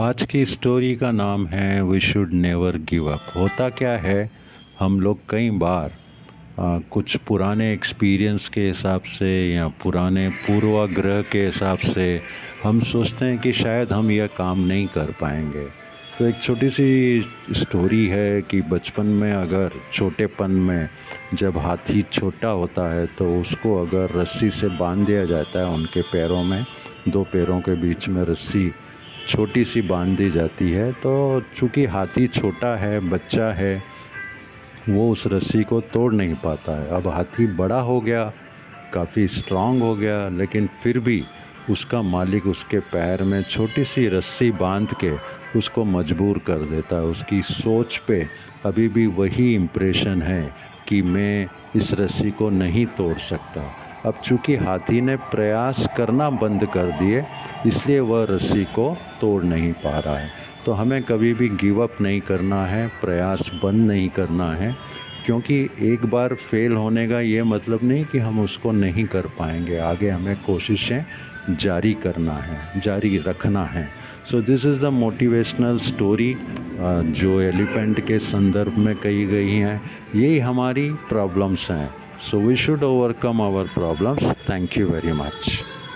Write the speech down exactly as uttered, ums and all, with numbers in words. आज की स्टोरी का नाम है we should never give up. होता क्या है, हम लोग कई बार आ, कुछ पुराने एक्सपीरियंस के हिसाब से या पुराने पूर्वाग्रह के हिसाब से हम सोचते हैं कि शायद हम यह काम नहीं कर पाएंगे। तो एक छोटी सी स्टोरी है कि बचपन में, अगर छोटेपन में जब हाथी छोटा होता है तो उसको अगर रस्सी से बांध दिया जाता है, उनके पैरों में, दो पैरों के बीच में रस्सी छोटी सी बांध दी जाती है, तो चूँकि हाथी छोटा है, बच्चा है, वो उस रस्सी को तोड़ नहीं पाता है। अब हाथी बड़ा हो गया, काफ़ी स्ट्रांग हो गया, लेकिन फिर भी उसका मालिक उसके पैर में छोटी सी रस्सी बांध के उसको मजबूर कर देता है। उसकी सोच पे अभी भी वही इम्प्रेशन है कि मैं इस रस्सी को नहीं तोड़ सकता। अब चूँकि हाथी ने प्रयास करना बंद कर दिए, इसलिए वह रस्सी को तोड़ नहीं पा रहा है। तो हमें कभी भी गिव अप नहीं करना है, प्रयास बंद नहीं करना है, क्योंकि एक बार फेल होने का ये मतलब नहीं कि हम उसको नहीं कर पाएंगे। आगे हमें कोशिशें जारी करना है, जारी रखना है। So this is the motivational story जो एलिफेंट के संदर्भ में कही गई हैं। यही हमारी प्रॉब्लम्स हैं। So we should overcome our problems. Thank you very much.